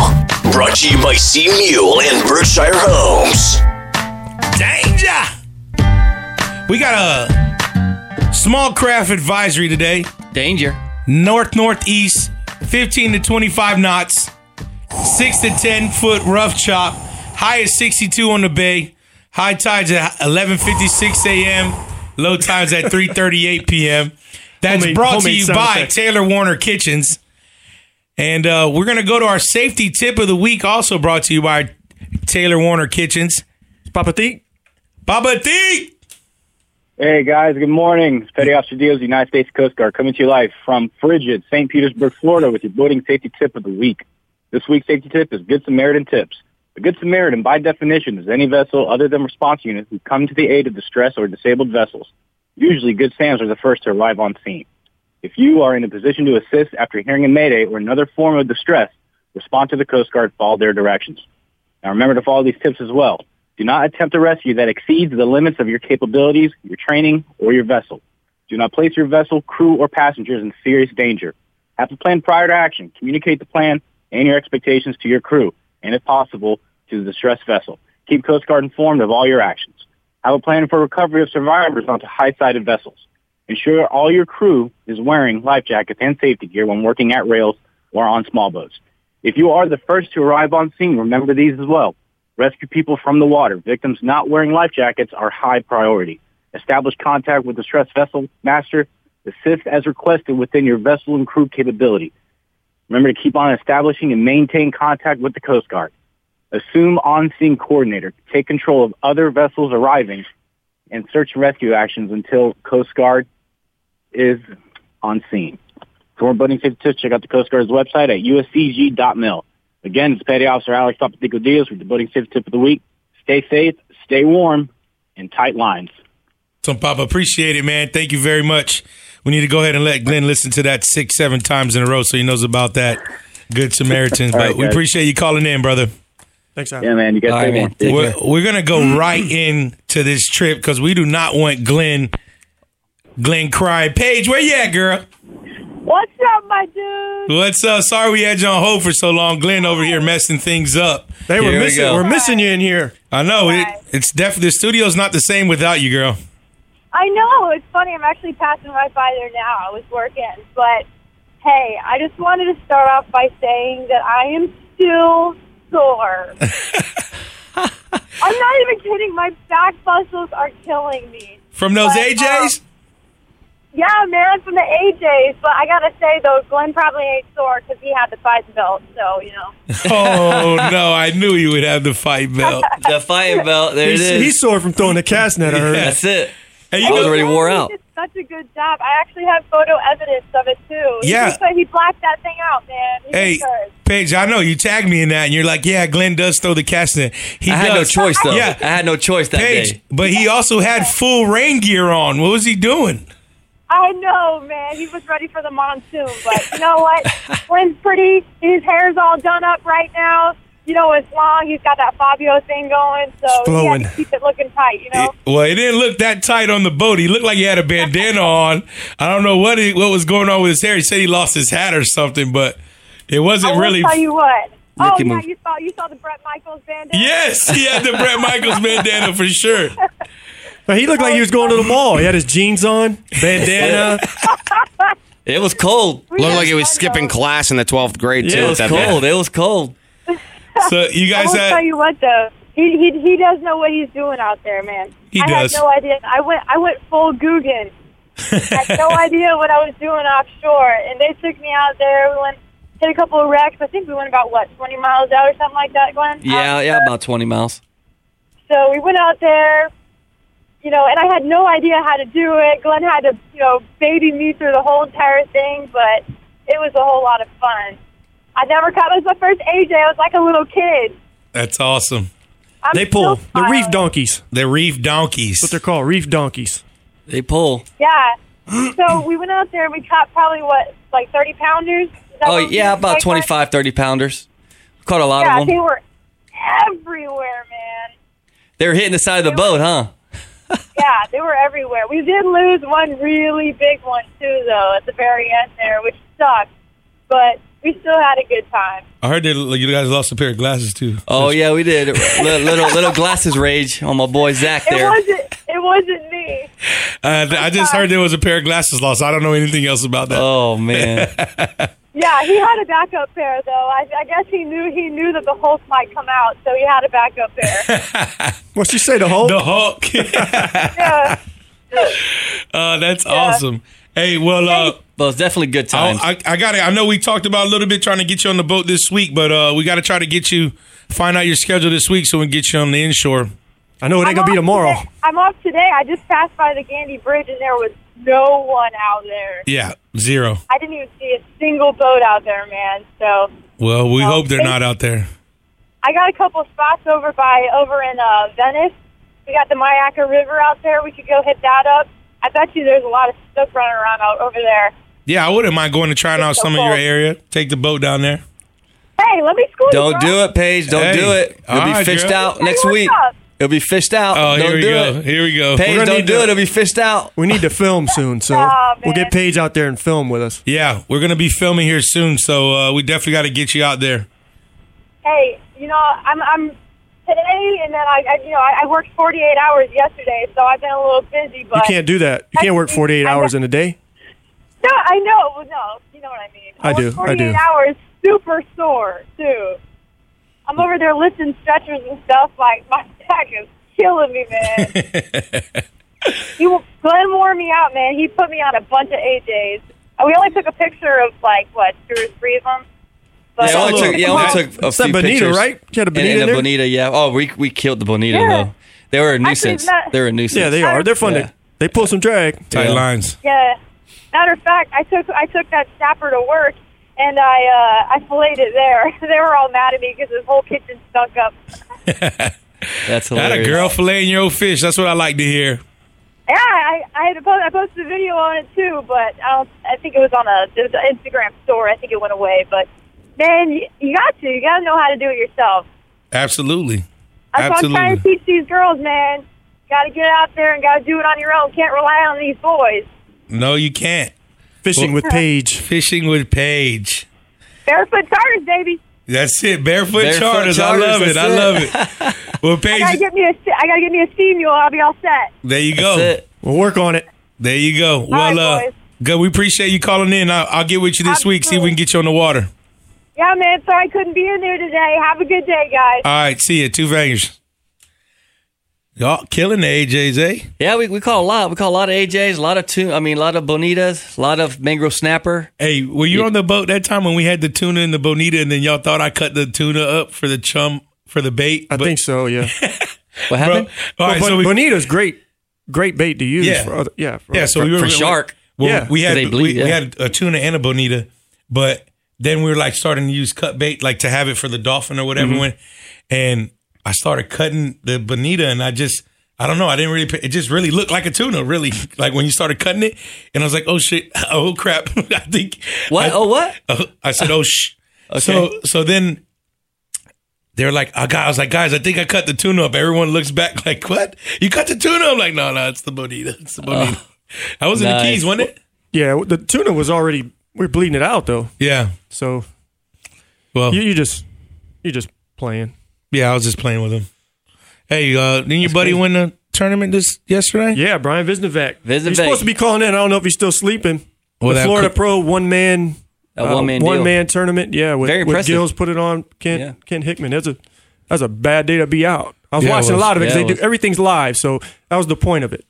Brought to you by Sea Mule and Berkshire Homes. Danger! We got a small craft advisory today. Danger. North-northeast, fifteen to twenty-five knots, six to ten foot rough chop, high is sixty-two on the bay, high tides at eleven fifty-six a.m., low times at three thirty-eight p.m. That's homemade, brought to you by effect. Taylor Warner Kitchens. And uh, we're going to go to our safety tip of the week, also brought to you by Taylor Warner Kitchens. Papa T. Papa T. Hey, guys. Good morning. It's Petty Officer Diaz, United States Coast Guard, coming to you live from frigid Saint Petersburg, Florida, with your boating safety tip of the week. This week's safety tip is Good Samaritan Tips. A Good Samaritan, by definition, is any vessel other than response units who come to the aid of distressed or disabled vessels. Usually, Good Sams are the first to arrive on scene. If you are in a position to assist after hearing a mayday or another form of distress, respond to the Coast Guard, follow their directions. Now, remember to follow these tips as well. Do not attempt a rescue that exceeds the limits of your capabilities, your training, or your vessel. Do not place your vessel, crew, or passengers in serious danger. Have a plan prior to action. Communicate the plan and your expectations to your crew, and if possible, to the distressed vessel. Keep Coast Guard informed of all your actions. Have a plan for recovery of survivors onto high-sided vessels. Ensure all your crew is wearing life jackets and safety gear when working at rails or on small boats. If you are the first to arrive on scene, remember these as well. Rescue people from the water. Victims not wearing life jackets are high priority. Establish contact with distressed vessel master. Assist as requested within your vessel and crew capability. Remember to keep on establishing and maintain contact with the Coast Guard. Assume on-scene coordinator. Take control of other vessels arriving and search and rescue actions until Coast Guard is on scene. For more boating safety tips, check out the Coast Guard's website at u s c g dot mil. Again, it's Petty Officer Alex Papatico Diaz with the boating safety tip of the week. Stay safe, stay warm, and tight lines. So, Papa, appreciate it, man. Thank you very much. We need to go ahead and let Glenn listen to that six, seven times in a row so he knows about that Good Samaritan. But right, we guys. Appreciate you calling in, brother. Thanks, Adam. Yeah, man. You guys right, man. We're, we're going to go right into this trip because we do not want Glenn Glenn crying. Paige, where you at, girl? What's up, my dude? What's up? Sorry we had you on hold for so long. Glenn over here messing things up. They were missing. We we're missing you in here. I know. Right. It, it's definitely, the studio's not the same without you, girl. I know. It's funny. I'm actually passing right by there now. I was working. But, hey, I just wanted to start off by saying that I am still sore. I'm not even kidding. My back muscles are killing me. From those but, A Js? Um, yeah, man, from the A Js. But I got to say, though, Glenn probably ain't sore because he had the fight belt. So, you know. Oh, no. I knew he would have the fight belt. The fight belt. There he's, it is. He's sore from throwing the cast net at her. Yeah, that's it. Hey, you I was already wore out. He did such a good job. I actually have photo evidence of it, too. Yeah. He, he blacked that thing out, man. He hey, Paige, I know you tagged me in that, and you're like, yeah, Glenn does throw the cast in. He I does. had no choice, though. Yeah. I had no choice that Paige, day. But he also had full rain gear on. What was he doing? I know, man. He was ready for the monsoon. But you know what? Glenn's pretty. His hair's all done up right now. You know, it's long. He's got that Fabio thing going, so he had to keep it looking tight, you know? It, well, it didn't look that tight on the boat. He looked like he had a bandana on. I don't know what he, what was going on with his hair. He said he lost his hat or something, but it wasn't I really... I'll tell you what. Look oh, yeah, move. you saw you saw the Brett Michaels bandana? Yes, he had the Brett Michaels bandana for sure. But he looked like he was going to the mall. He had his jeans on, bandana. It was cold. We looked like he was skipping class in the twelfth grade, too. Yeah, it was cold. It was cold. So you guys, I will tell you what though, he he he does know what he's doing out there, man. He I does. I had no idea. I went I went full Guggen. I had no idea what I was doing offshore, and they took me out there. We went hit a couple of wrecks. I think we went about what twenty miles out or something like that, Glenn. Yeah, yeah, about twenty miles. So we went out there, you know, and I had no idea how to do it. Glenn had to, you know, baby me through the whole entire thing, but it was a whole lot of fun. I never caught. It was my first A J. I was like a little kid. That's awesome. I'm they pull. The reef donkeys. The reef donkeys. That's what they're called, reef donkeys. They pull. Yeah. So we went out there and we caught probably, what, like thirty-pounders? Oh, yeah, about like twenty-five, thirty-pounders. Caught a lot yeah, of them. Yeah, they were everywhere, man. They were hitting the side they of the were, boat, huh? Yeah, they were everywhere. We did lose one really big one, too, though, at the very end there, which sucked. But... we still had a good time. I heard that you guys lost a pair of glasses, too. Oh, yeah, we did. little, little little glasses rage on my boy Zach there. It wasn't, it wasn't me. Uh, I just heard there was a pair of glasses lost. I don't know anything else about that. Oh, man. Yeah, he had a backup pair, though. I, I guess he knew he knew that the Hulk might come out, so he had a backup pair. What'd you say, the Hulk? The Hulk. Yeah. Uh, that's yeah. awesome. Hey, well... Uh, Well, it's definitely good times. I, I got it. I know we talked about a little bit trying to get you on the boat this week, but uh, we got to try to get you, find out your schedule this week so we can get you on the inshore. I know it ain't going to be tomorrow. Today. I'm off today. I just passed by the Gandy Bridge, and there was no one out there. Yeah, zero. I didn't even see a single boat out there, man. So. Well, we um, hope they're not out there. I got a couple spots over by over in uh, Venice. We got the Mayaca River out there. We could go hit that up. I bet you there's a lot of stuff running around out over there. Yeah, I wouldn't mind going to trying out some of your area. Take the boat down there. Hey, let me school you. Don't do it, Paige. Don't do it. It'll be fished out next week. It'll be fished out. Oh, here we go. Here we go. Paige, don't do it. It'll be fished out. We need to film soon, so we'll get Paige out there and film with us. Yeah, we're going to be filming here soon, so uh, we definitely got to get you out there. Hey, you know, I'm I'm today, and then I, I you know I, I worked forty-eight hours yesterday, so I've been a little busy. But you can't do that. You can't work forty-eight hours in a day. No, I know. No, you know what I mean. I, I do. I do. forty-eight hours, super sore, too. I'm over there lifting stretchers and stuff. Like, my back is killing me, man. he, Glenn wore me out, man. He put me on a bunch of A Js. We only took a picture of, like, what, two or three of them? But yeah, only took, yeah, only took a it's few bonita, pictures. Bonita, right? You had a bonita and, and a bonita, yeah. Oh, we we killed the bonita, yeah. though. They were a nuisance. Not, they were a nuisance. Yeah, they are. They're fun. Yeah. To, they pull some drag. Tight yeah. lines. Yeah. Matter of fact, I took I took that snapper to work, and I uh, I filleted it there. They were all mad at me because this whole kitchen stunk up. That's hilarious. Not a girl filleting your old fish. That's what I like to hear. Yeah, I I, had post, I posted a video on it too, but I don't. I think it was on a it was an Instagram store. I think it went away. But man, you, you got to you got to know how to do it yourself. Absolutely. That's what I'm trying to teach these girls, man. Got to get out there and got to do it on your own. Can't rely on these boys. No, you can't. Fishing well, with Paige. Fishing with Paige. Barefoot Charters, baby. That's it. Barefoot, Barefoot charters. charters. I love it. it. I love it. Well, Paige, I gotta get me a, I gotta get me a Sea Mule. I'll be all set. There you go. We'll work on it. There you go. All well, right, uh, good. We appreciate you calling in. I'll, I'll get with you this Absolutely. week. See if we can get you on the water. Yeah, man. Sorry I couldn't be in there today. Have a good day, guys. All right. See you. Two fingers. Y'all killing the A Js, eh? Yeah, we we caught a lot. We caught a lot of A Js, a lot of tuna. I mean, a lot of bonitas, a lot of mangrove snapper. Hey, were you yeah. on the boat that time when we had the tuna and the bonita, and then y'all thought I cut the tuna up for the chum for the bait? I but- think so. Yeah. What happened? Bro, all right, well, so we- bonita's great, great bait to use. Yeah, for other, yeah, for, yeah. So for, we were for shark. Well, yeah. we had bleed, we, yeah. we had a tuna and a bonita, but then we were like starting to use cut bait, like to have it for the dolphin or whatever. Mm-hmm. When, and I started cutting the bonita, and I just, I don't know, I didn't really, it just really looked like a tuna, really. Like when you started cutting it, and I was like, oh shit, oh crap. I think. What? I, oh, what? Uh, I said, oh shh. Okay. So, so then. They're like, I got, I was like, guys, I think I cut the tuna up. Everyone looks back like, what? You cut the tuna? I'm like, no, no, it's the bonita. It's the bonita. Oh, I was nice. In the Keys, wasn't it? Yeah, the tuna was already, we were bleeding it out, though. Yeah. So, well, you, you just, you just playing. Yeah, I was just playing with him. Hey, uh, didn't your buddy win the tournament this yesterday? Yeah, Brian Visnovac. He's supposed to be calling in. I don't know if he's still sleeping. Well, the Florida could- Pro one-man A uh, one-man one man tournament, yeah. With, Very impressive. With Gills put it on, Ken, yeah. Ken Hickman. That's a that's a bad day to be out. I was yeah, watching was. a lot of it because yeah, they do, everything's live, so that was the point of it.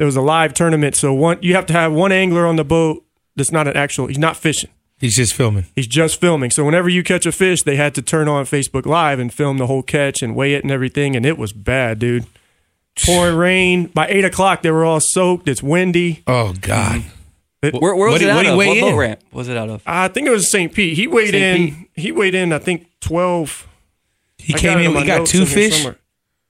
It was a live tournament, so one you have to have one angler on the boat that's not an actual, he's not fishing. He's just filming. He's just filming. So whenever you catch a fish, they had to turn on Facebook Live and film the whole catch and weigh it and everything, and it was bad, dude. Pouring rain. By eight o'clock, they were all soaked. It's windy. Oh, God. Mm-hmm. It, where, where was it, it out of? What boat ramp was it out of? I think it was Saint Pete. He weighed in. He weighed in. I think twelve. He I came in. We got two fish. Somewhere.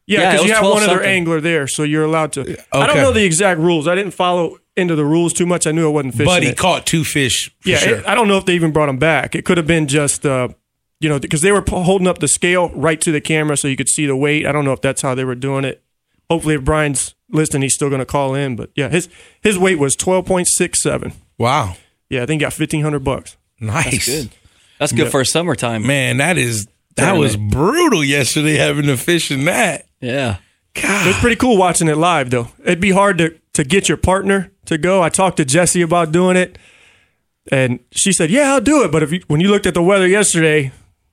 Yeah, because yeah, you have one something. Other angler there, so you're allowed to. Okay. I don't know the exact rules. I didn't follow into the rules too much. I knew I wasn't fishing. But he it. caught two fish. For yeah, sure. it, I don't know if they even brought them back. It could have been just, uh, you know, because they were holding up the scale right to the camera so you could see the weight. I don't know if that's how they were doing it. Hopefully, if Brian's listening, he's still going to call in. But yeah, his his weight was twelve point six seven. Wow. Yeah, I think he got fifteen hundred bucks. Nice. That's good. That's good yeah. for summertime. Man, that is that Damn was it. brutal yesterday having to fish in that. Yeah. God. It was pretty cool watching it live though. It'd be hard to to get your partner to go. I talked to Jessie about doing it, and she said, "Yeah, I'll do it." But if you, when you looked at the weather yesterday,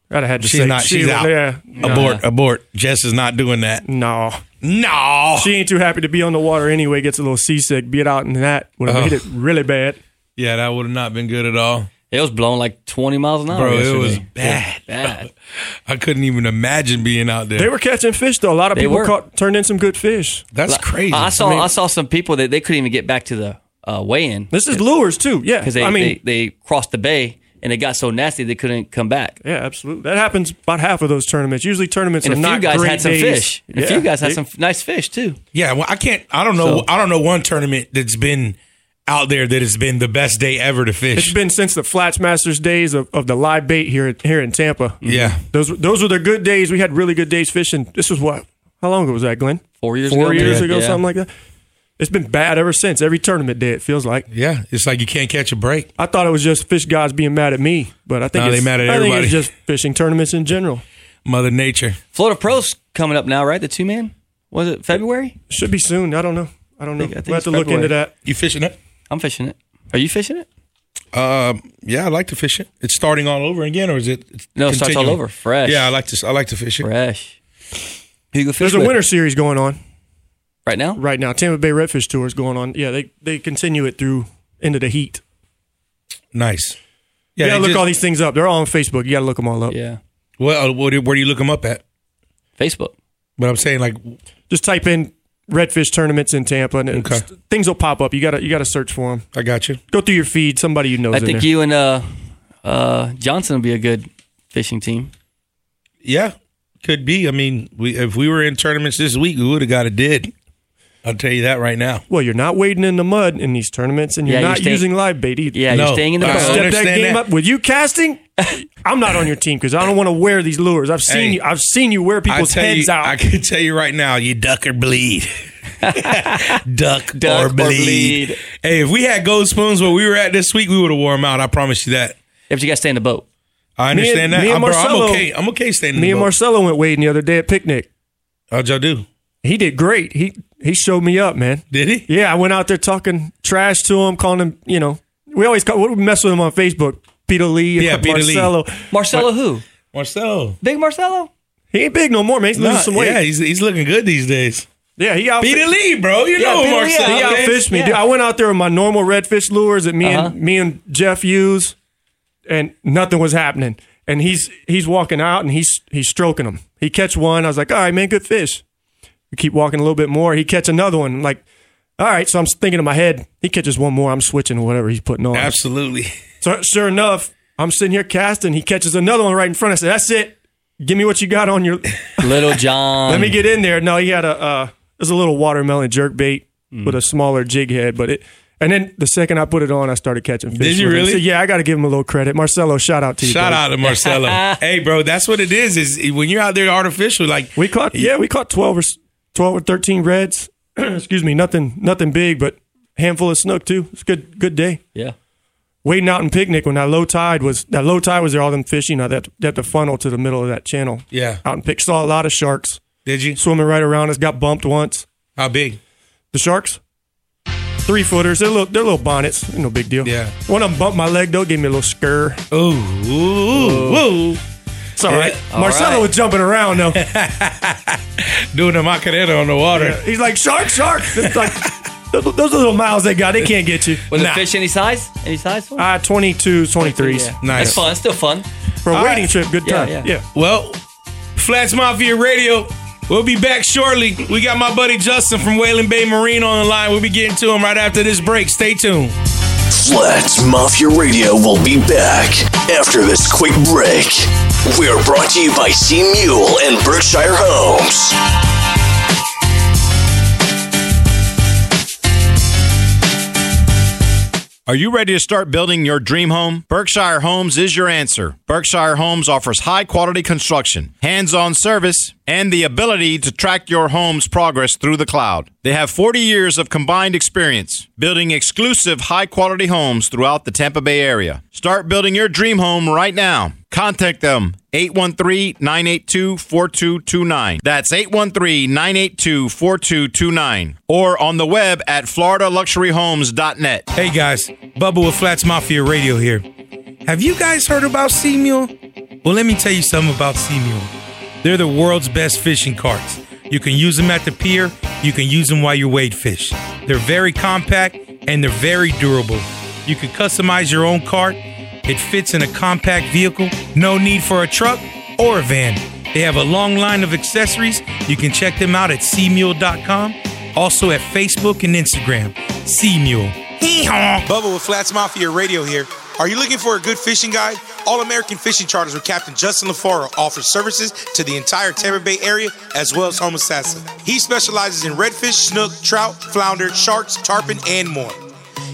I'd have had to she's say, not, "She's she, out. Yeah, abort, yeah. abort." Jess is not doing that. No. No. She ain't too happy to be on the water anyway. Gets a little seasick. Be it out in that would have oh. made it really bad. Yeah, that would have not been good at all. It was blowing like twenty miles an hour. Bro, yesterday. It was bad. It was bad. I couldn't even imagine being out there. They were catching fish, though. A lot of they people were. caught turned in some good fish. That's like, crazy. I saw I, mean, I saw some people that they couldn't even get back to the uh, weigh-in. This is lures, too. Yeah. Because they, I mean, they, they crossed the bay. And it got so nasty they couldn't come back. Yeah, absolutely. That happens about half of those tournaments. Usually tournaments and are not great days. And a few guys had some fish. And yeah. a few guys had some nice fish too. Yeah, well, I can't. I don't know. So, I don't know one tournament that's been out there that has been the best day ever to fish. It's been since the Flats Masters days of, of the live bait here here in Tampa. Yeah, those those were the good days. We had really good days fishing. This was what? How long ago was that, Glenn? Four years. Four ago. Four years yeah, ago, yeah. something like that. It's been bad ever since. Every tournament day, it feels like. Yeah, it's like you can't catch a break. I thought it was just fish guys being mad at me, but I think, no, it's, mad at I think it's just fishing tournaments in general. Mother Nature. Florida Pro's coming up now, right? The two-man? Was it February? Should be soon. I don't know. I don't know. I think, I think we'll have to February. look into that. You fishing it? I'm fishing it. Are you fishing it? Uh, yeah, I like to fish it. It's starting all over again, or is it? No, it starts all over. Fresh. Yeah, I like to I like to fish it. Fresh. Who you go fish There's with? a winter series going on. Right now? Right now. Tampa Bay Redfish Tour is going on. Yeah, they, they continue it through into the heat. Nice. Yeah, you got to look just, all these things up. They're all on Facebook. You got to look them all up. Yeah. Well, where do you look them up at? Facebook. But I'm saying like... Just type in Redfish Tournaments in Tampa and okay. things will pop up. You got to you got to search for them. I got you. Go through your feed. Somebody you know is in there. I think you and uh, uh, Johnson will be a good fishing team. Yeah, could be. I mean, we if we were in tournaments this week, we would have got a did. I'll tell you that right now. Well, you're not wading in the mud in these tournaments, and you're yeah, not you're staying, using live bait either. Yeah, no, you're staying in the boat. Step that game that. up with you casting. I'm not on your team because I don't want to wear these lures. I've seen hey, you. I've seen you wear people's heads you, out. I can tell you right now, you duck or bleed. duck, duck or, bleed. or bleed. Hey, if we had gold spoons where we were at this week, we would have wore them out. I promise you that. If you guys stay in the boat, I understand and, that. I'm, Marcelo, bro, I'm okay. I'm okay staying. in the boat. Me and Marcelo went wading the other day at Picnic. How'd y'all do? He did great. He. He showed me up, man. Did he? Yeah, I went out there talking trash to him, calling him, you know. We always call, we mess with him on Facebook. Peter Lee and yeah, Peter Marcelo. Lee. Marcelo who? Marcelo. Big Marcelo? He ain't big no more, man. He's losing nah, some weight. Yeah, he's, he's looking good these days. Yeah, he out. Peter Lee, bro. You yeah, know Peter Marcelo. Lee, yeah. He outfished me. Yeah. Dude, I went out there with my normal redfish lures that me and, uh-huh. me and Jeff use, and nothing was happening. And he's he's walking out, and he's, he's stroking them. He catch one. I was like, all right, man, good fish. We keep walking a little bit more. He catch another one. I'm like, all right. So I'm thinking in my head, he catches one more. I'm switching whatever he's putting on. Absolutely. So sure enough, I'm sitting here casting. He catches another one right in front. I said, that's it. Give me what you got on your... Little John. Let me get in there. No, he had a... Uh, it was a little watermelon jerkbait mm. with a smaller jig head, but it... And then the second I put it on, I started catching fish. Did you really? So, yeah, I got to give him a little credit. Marcelo, shout out to you. Shout buddy. out to Marcelo. Hey, bro, that's what it is. Is when you're out there artificial, like we caught. Yeah, we caught twelve or twelve or thirteen reds. Excuse me, nothing, nothing big, but a handful of snook too. It's a good, good day. Yeah. Waiting out in Picnic when that low tide was that low tide was there. All them fish, you know, that that the funnel to the middle of that channel. Yeah. Out in Picnic, saw a lot of sharks. Did you swimming right around us? Got bumped once. How big? The sharks. Three footers, they're little, they're little bonnets, they're no big deal. Yeah. One of them bumped my leg though, gave me a little scurr. Ooh, ooh, ooh. It's all right. Yeah. All Marcelo right. was jumping around though, doing a macarena on the water. Yeah. He's like shark, shark. It's like those, those little miles they got, they can't get you. Was nah. the fish any size? Any size? One? Uh twenty-twos, twenty-threes. Yeah. Nice. That's fun. It's still fun for a all waiting right. trip. Good time. Yeah, yeah. yeah. Well, Flats Mafia Radio. We'll be back shortly. We got my buddy Justin from Whalen Bay Marine on the line. We'll be getting to him right after this break. Stay tuned. Flats Mafia Radio will be back after this quick break. We are brought to you by Sea Mule and Berkshire Homes. Are you ready to start building your dream home? Berkshire Homes is your answer. Berkshire Homes offers high-quality construction, hands-on service, and the ability to track your home's progress through the cloud. They have forty years of combined experience building exclusive high-quality homes throughout the Tampa Bay area. Start building your dream home right now. Contact them, eight one three, nine eight two, four two two nine. That's eight one three, nine eight two, four two two nine. Or on the web at florida luxury homes dot net. Hey guys, Bubba with Flats Mafia Radio here. Have you guys heard about Sea Mule? Well, let me tell you something about Sea Mule. They're the world's best fishing carts. You can use them at the pier. You can use them while you wade fish. They're very compact and they're very durable. You can customize your own cart. It fits in a compact vehicle. No need for a truck or a van. They have a long line of accessories. You can check them out at sea mule dot com. Also at Facebook and Instagram. Sea Mule. Bubba with Flats Mafia Radio here. Are you looking for a good fishing guide? All-American Fishing Charters with Captain Justin LaFaro offers services to the entire Tampa Bay area as well as Homosassa. He specializes in redfish, snook, trout, flounder, sharks, tarpon, and more.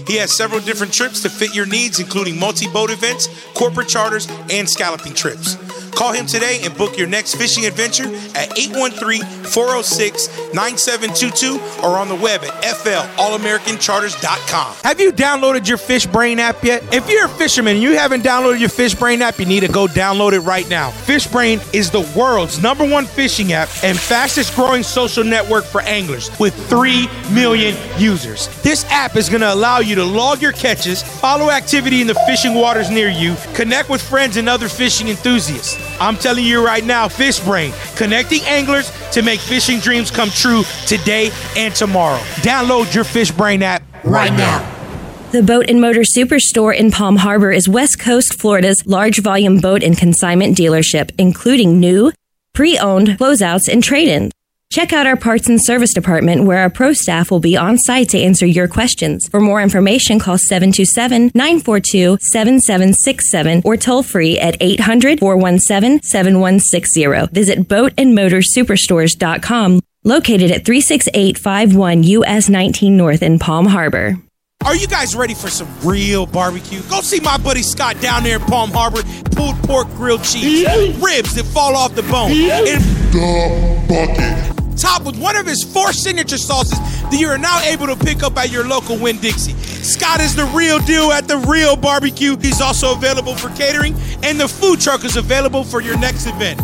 He has several different trips to fit your needs, including multi-boat events, corporate charters, and scalloping trips. Call him today and book your next fishing adventure at eight one three, four oh six, nine seven two two or on the web at f l all american charters dot com. Have you downloaded your Fishbrain app yet? If you're a fisherman and you haven't downloaded your Fishbrain app, you need to go download it right now. Fishbrain is the world's number one fishing app and fastest growing social network for anglers with three million users. This app is going to allow you to log your catches, follow activity in the fishing waters near you, connect with friends and other fishing enthusiasts. I'm telling you right now, Fishbrain, connecting anglers to make fishing dreams come true today and tomorrow. Download your Fishbrain app right now. The Boat and Motor Superstore in Palm Harbor is West Coast Florida's large volume boat and consignment dealership, including new, pre-owned, closeouts, and trade-ins. Check out our parts and service department where our pro staff will be on site to answer your questions. For more information, call seven two seven, nine four two, seven seven six seven or toll free at eight hundred, four one seven, seven one six zero. Visit boat and motor superstores dot com, located at three six eight five one U S nineteen North in Palm Harbor. Are you guys ready for some real barbecue? Go see my buddy Scott down there in Palm Harbor. Pulled pork, grilled cheese, ribs that fall off the bone. And the bucket. Topped with one of his four signature sauces that you are now able to pick up at your local Winn-Dixie. Scott is the real deal at the real barbecue. He's also available for catering, and the food truck is available for your next event.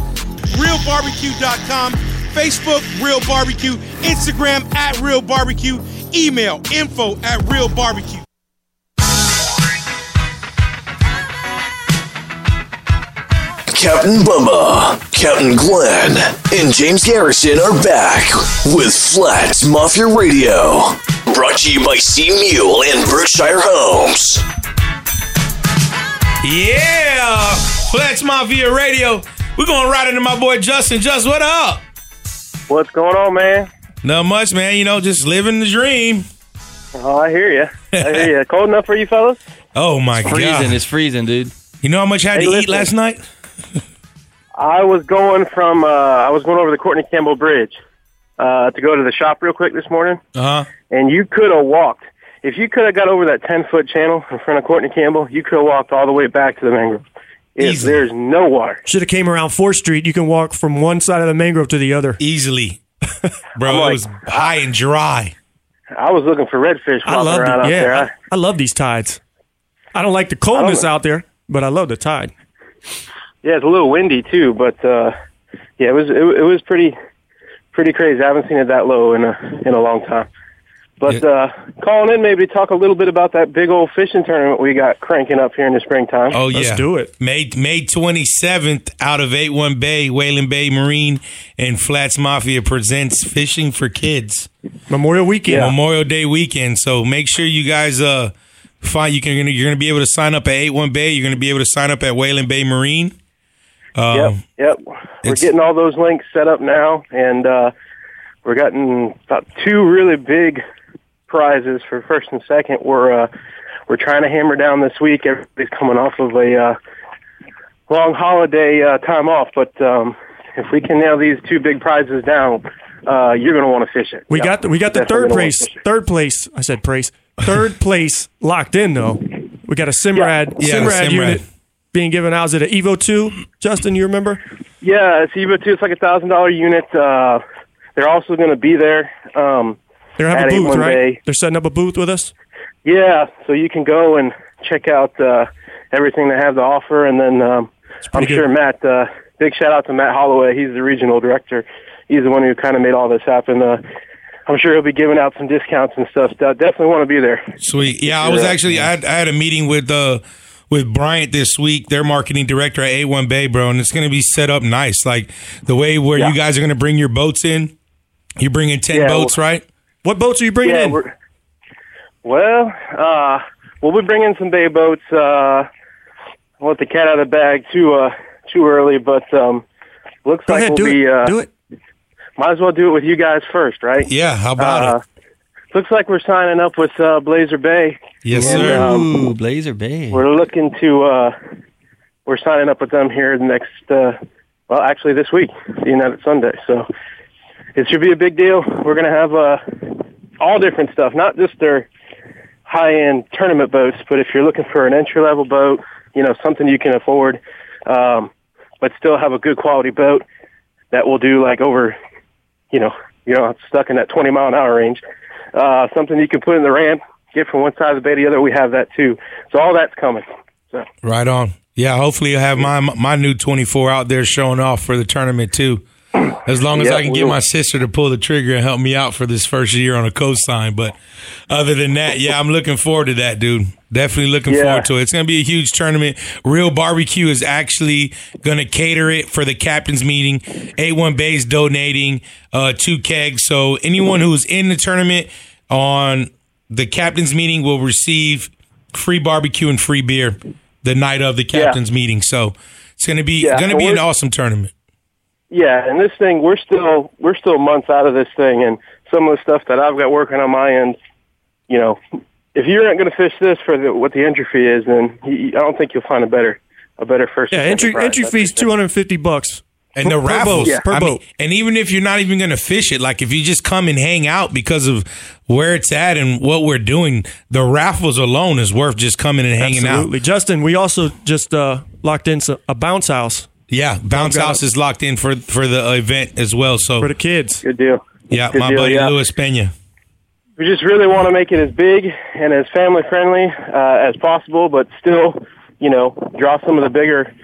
real barbecue dot com, Facebook, Real Barbecue, Instagram, at Real Barbecue, email, info, at Real Barbecue. Captain Bubba, Captain Glenn, and James Garrison are back with Flats Mafia Radio. Brought to you by Sea Mule and Berkshire Homes. Yeah! Flats Mafia Radio. We're going right into my boy Justin. Justin, what up? What's going on, man? Not much, man. You know, just living the dream. Oh, I hear you. I hear you. Cold enough for you fellas? Oh, my God. It's freezing. It's freezing, dude. You know how much I had hey, to listen. eat last night? I was going from uh, I was going over the Courtney Campbell Bridge uh, to go to the shop real quick this morning, uh-huh. and you could have walked. If you could have got over that ten-foot channel in front of Courtney Campbell, you could have walked all the way back to the mangrove. If there's no water. Should have came around fourth Street. You can walk from one side of the mangrove to the other. Easily. Bro, like, it was high and dry. I was looking for redfish walking around out yeah, there. I, I love these tides. I don't like the coldness out there, but I love the tide. Yeah, it's a little windy, too, but, uh, yeah, it was it, it was pretty pretty crazy. I haven't seen it that low in a in a long time. But uh, calling in maybe to talk a little bit about that big old fishing tournament we got cranking up here in the springtime. Oh, yeah. Let's do it. May May twenty-seventh, out of A one Bay, Whalen Bay Marine and Flats Mafia presents Fishing for Kids. Memorial Weekend. Yeah. Memorial Day weekend. So make sure you guys uh, find you can you're going to be able to sign up at A one Bay. You're going to be able to sign up at Whalen Bay Marine. Um, yep, yep. We're getting all those links set up now, and uh, we're getting about two really big prizes for first and second. We're uh, we're trying to hammer down this week. Everybody's coming off of a uh, long holiday uh, time off, but um, if we can nail these two big prizes down, uh, you're going to want to fish it. We yeah. got the, we got the third place. Third place. I said praise. Third place locked in though. We got a Simrad yeah. Simrad, yeah, Simrad unit being given out. Is it an Evo two? Justin, you remember? Yeah, it's Evo two. It's like a thousand dollar unit. Uh, they're also going to be there. Um, They're having a booth, right? Day. They're setting up a booth with us? Yeah, so you can go and check out uh, everything they have to offer. And then um, I'm good. sure Matt, uh, big shout-out to Matt Holloway. He's the regional director. He's the one who kind of made all this happen. Uh, I'm sure he'll be giving out some discounts and stuff. So I definitely want to be there. Sweet. Yeah, I was actually – I had a meeting with uh, with Bryant this week, their marketing director at A one Bay, bro, and it's going to be set up nice. Like the way where yeah. you guys are going to bring your boats in. You're bringing ten yeah, boats, well, right? What boats are you bringing yeah, in? Well, uh, we'll be bringing some bay boats. Uh, I'll let the cat out of the bag too uh, too early, but um, looks Go like ahead, we'll do be. It. Uh, do it. Might as well do it with you guys first, right? Yeah. How about uh, it? Looks like we're signing up with uh, Blazer Bay. Yes, and, sir. Um, Ooh, Blazer Bay. We're looking to. Uh, we're signing up with them here the next. Uh, well, actually, this week, being that it's Sunday, so it should be a big deal. We're going to have a. Uh, all different stuff, not just their high-end tournament boats, but if you're looking for an entry-level boat, you know, something you can afford, um, but still have a good quality boat that will do like over, you know, you know, stuck in that twenty mile an hour range, uh, something you can put in the ramp, get from one side of the bay to the other. We have that too, so all that's coming. So right on, yeah. Hopefully, you'll have my my new twenty-four out there showing off for the tournament too. As long as yeah, I can get my sister to pull the trigger and help me out for this first year on a coastline. But other than that, yeah, I'm looking forward to that, dude. Definitely looking yeah. forward to it. It's going to be a huge tournament. Reel B B Q is actually going to cater it for the captain's meeting. A one Bay is donating uh, two kegs. So anyone who's in the tournament on the captain's meeting will receive free barbecue and free beer the night of the captain's yeah. meeting. So it's going to be yeah. going to be an awesome tournament. Yeah, and this thing, we're still we're still months out of this thing, and some of the stuff that I've got working on my end, you know, if you're not going to fish this for the, what the entry fee is, then you, I don't think you'll find a better a better first. Yeah, entry entry fee is two hundred fifty bucks, and the raffles yeah. per I boat. Mean, and even if you're not even going to fish it, like if you just come and hang out because of where it's at and what we're doing, the raffles alone is worth just coming and hanging Absolutely. out. Justin, we also just uh, locked in a bounce house. Yeah, Bounce House is locked in for, for the event as well. So for the kids. Good deal. Yeah, Good my deal, buddy yeah. Luis Peña. We just really want to make it as big and as family-friendly uh, as possible, but still, you know, draw some of the bigger,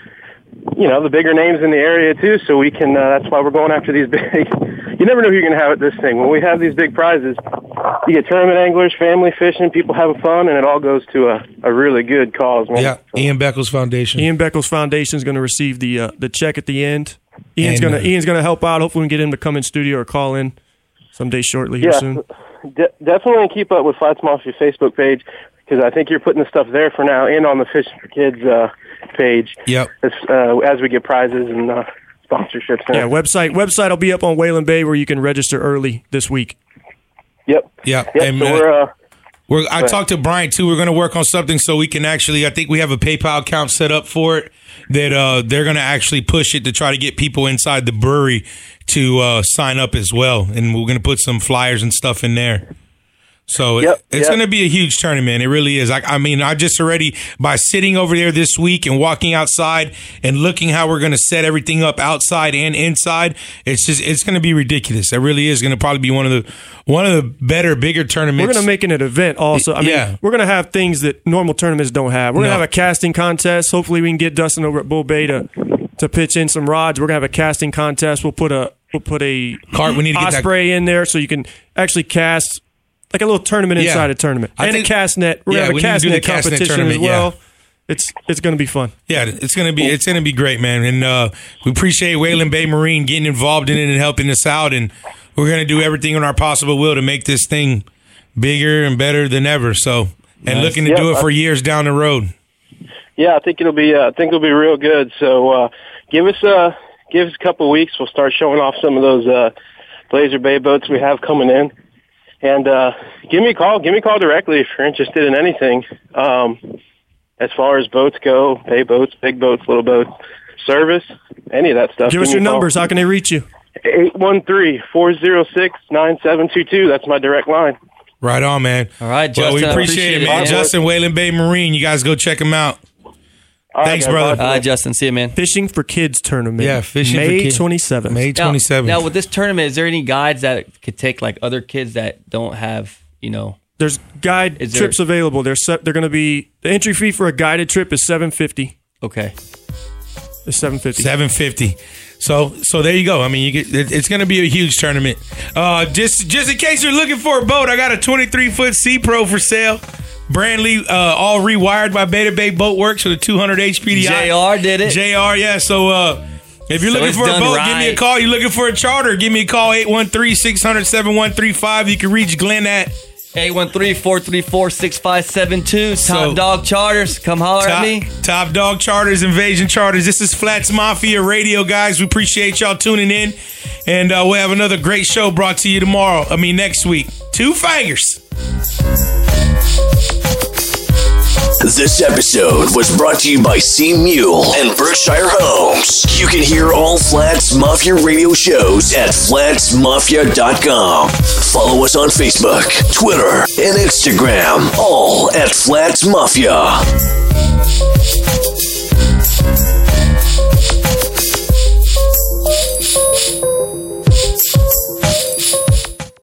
you know, the bigger names in the area, too, so we can, uh, that's why we're going after these big, you never know who you're going to have at this thing. When we have these big prizes, you get tournament anglers, family fishing, people having fun, and it all goes to a, a really good cause, man. Yeah, so. Ian Beckles Foundation. Ian Beckles Foundation is going to receive the uh, the check at the end. Ian's going to Ian's going to help out. Hopefully we can get him to come in studio or call in someday shortly here yeah, soon. De- definitely keep up with Flats Mafia Facebook page, because I think you're putting the stuff there for now and on the Fishing for Kids uh, page yep. as, uh, as we get prizes and uh, sponsorships. Yeah, website website will be up on Whalen Bay where you can register early this week. Yep. Yeah. Yep. And so we're, uh, We're, I right. talked to Brian, too. We're going to work on something so we can actually, I think we have a PayPal account set up for it, that uh, they're going to actually push it to try to get people inside the brewery to uh, sign up as well. And we're going to put some flyers and stuff in there. So yep, it's yep. going to be a huge tournament. It really is. I, I mean, I just already, by sitting over there this week and walking outside and looking how we're going to set everything up outside and inside, it's just it's going to be ridiculous. It really is going to probably be one of the one of the better, bigger tournaments. We're going to make it an event also. I mean, yeah. we're going to have things that normal tournaments don't have. We're going to no. have a casting contest. Hopefully, we can get Dustin over at Bull Bay to, to pitch in some rods. We're going to have a casting contest. We'll put a we'll put a Cart, we need to Osprey get that- in there so you can actually cast. Like a little tournament inside yeah. a tournament. And think, a cast net. We're yeah, going to have a cast net competition cast net as well. Yeah. It's it's going to be fun. Yeah, it's going to be it's going to be great, man. And uh, we appreciate Whalen Bay Marine getting involved in it and helping us out. And we're going to do everything in our possible will to make this thing bigger and better than ever. So and nice. looking to yeah, do it for years down the road. Yeah, I think it'll be uh, I think it'll be real good. So uh, give us uh, give us a couple of weeks. We'll start showing off some of those uh, Blazer Bay boats we have coming in. And uh, give me a call. Give me a call directly if you're interested in anything. Um, as far as boats go, bay boats, big boats, little boats, service, any of that stuff. Give us your numbers. How can they reach you? eight one three, four oh six, nine seven two two. That's my direct line. Right on, man. All right, Justin. Well, we appreciate, appreciate it, man. It. Justin, Whalen Bay Marine. You guys go check them out. All Thanks, right, brother. All right, Justin. See you, man. Fishing for Kids tournament. Yeah, fishing May for kids. twenty-seventh. May twenty-seventh. Now, now, with this tournament, is there any guides that could take like other kids that don't have, you know? There's guide there... trips available. They're set, they're going to be the entry fee for a guided trip is seven hundred fifty dollars. Okay. It's seven hundred fifty dollars. seven hundred fifty dollars. So, so there you go. I mean, you get, it, it's going to be a huge tournament. Uh, just, just in case you're looking for a boat, I got a twenty-three foot Sea Pro for sale. Brandly, uh, all rewired by Beta Bay Boat Works with a two hundred H P D I. J R did it. J R, yeah. So uh, if you're so looking for a boat, right. give me a call. You're looking for a charter, give me a call, eight one three, six hundred, seven one three five. You can reach Glenn at eight one three, four three four, six five seven two. Top so, Dog Charters. Come holler top, at me. Top Dog Charters, Invasion Charters. This is Flats Mafia Radio, guys. We appreciate y'all tuning in. And uh, we'll have another great show brought to you tomorrow. I mean, next week. Two fingers. This episode was brought to you by Sea Mule and Berkshire Homes. You can hear all Flats Mafia radio shows at flats mafia dot com. Follow us on Facebook, Twitter, and Instagram, all at Flats Mafia.